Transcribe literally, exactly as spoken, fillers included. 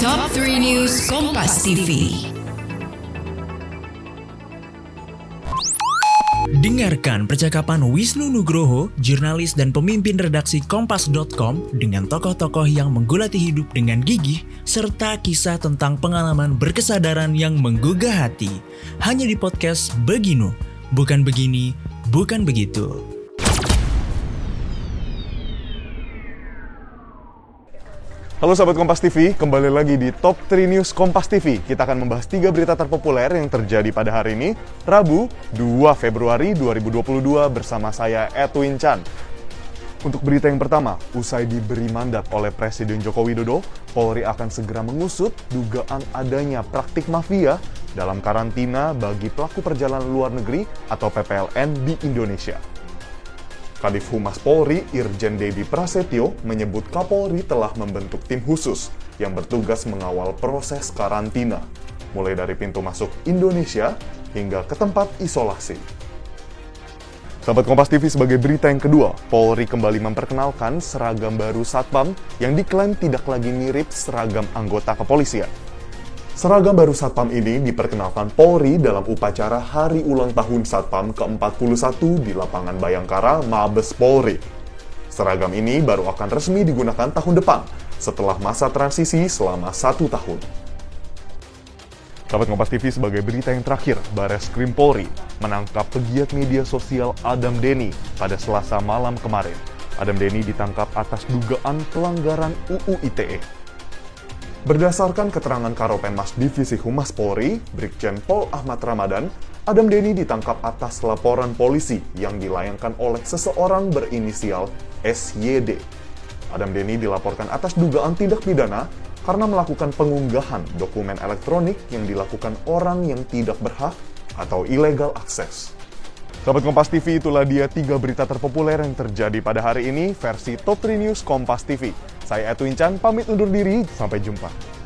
Top tiga News Kompas T V. Dengarkan percakapan Wisnu Nugroho, jurnalis dan pemimpin redaksi Kompas dot com dengan tokoh-tokoh yang menggulati hidup dengan gigih serta kisah tentang pengalaman berkesadaran yang menggugah hati. Hanya di podcast Begini, Bukan Begini, Bukan Begitu. Halo sahabat Kompas T V, kembali lagi di Top tiga News Kompas T V. Kita akan membahas tiga berita terpopuler yang terjadi pada hari ini, Rabu, dua Februari dua ribu dua puluh dua, bersama saya Edwin Chan. Untuk berita yang pertama, usai diberi mandat oleh Presiden Joko Widodo, Polri akan segera mengusut dugaan adanya praktik mafia dalam karantina bagi pelaku perjalanan luar negeri atau P P L N di Indonesia. Kadif Humas Polri, Irjen Dedy Prasetyo, menyebut Kapolri telah membentuk tim khusus yang bertugas mengawal proses karantina, mulai dari pintu masuk Indonesia hingga ke tempat isolasi. Sahabat Kompas T V, sebagai berita yang kedua, Polri kembali memperkenalkan seragam baru Satpam yang diklaim tidak lagi mirip seragam anggota kepolisian. Seragam baru Satpam ini diperkenalkan Polri dalam upacara Hari Ulang Tahun Satpam ke empat puluh satu di lapangan Bhayangkara, Mabes Polri. Seragam ini baru akan resmi digunakan tahun depan, setelah masa transisi selama satu tahun. Sahabat Kompas T V, sebagai berita yang terakhir, Bareskrim Polri menangkap pegiat media sosial Adam Deni pada Selasa malam kemarin. Adam Deni ditangkap atas dugaan pelanggaran U U I T E. Berdasarkan keterangan Karo Penmas Divisi Humas Polri, Brigjen Pol Ahmad Ramadan, Adam Deni ditangkap atas laporan polisi yang dilayangkan oleh seseorang berinisial S Y D. Adam Deni dilaporkan atas dugaan tindak pidana karena melakukan pengunggahan dokumen elektronik yang dilakukan orang yang tidak berhak atau illegal access. Sahabat Kompas T V, itulah dia tiga berita terpopuler yang terjadi pada hari ini versi Top tiga News Kompas T V. Saya Edwin Chan, pamit undur diri, sampai jumpa.